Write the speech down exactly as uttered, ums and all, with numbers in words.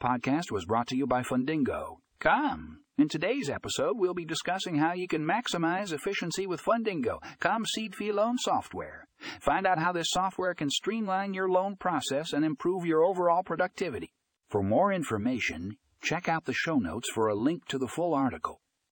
This podcast was brought to you by Fundingo dot com. In today's episode, we'll be discussing how you can maximize efficiency with Fundingo dot com seed fee loan software. Find out how this software can streamline your loan process and improve your overall productivity. For more information, check out the show notes for a link to the full article.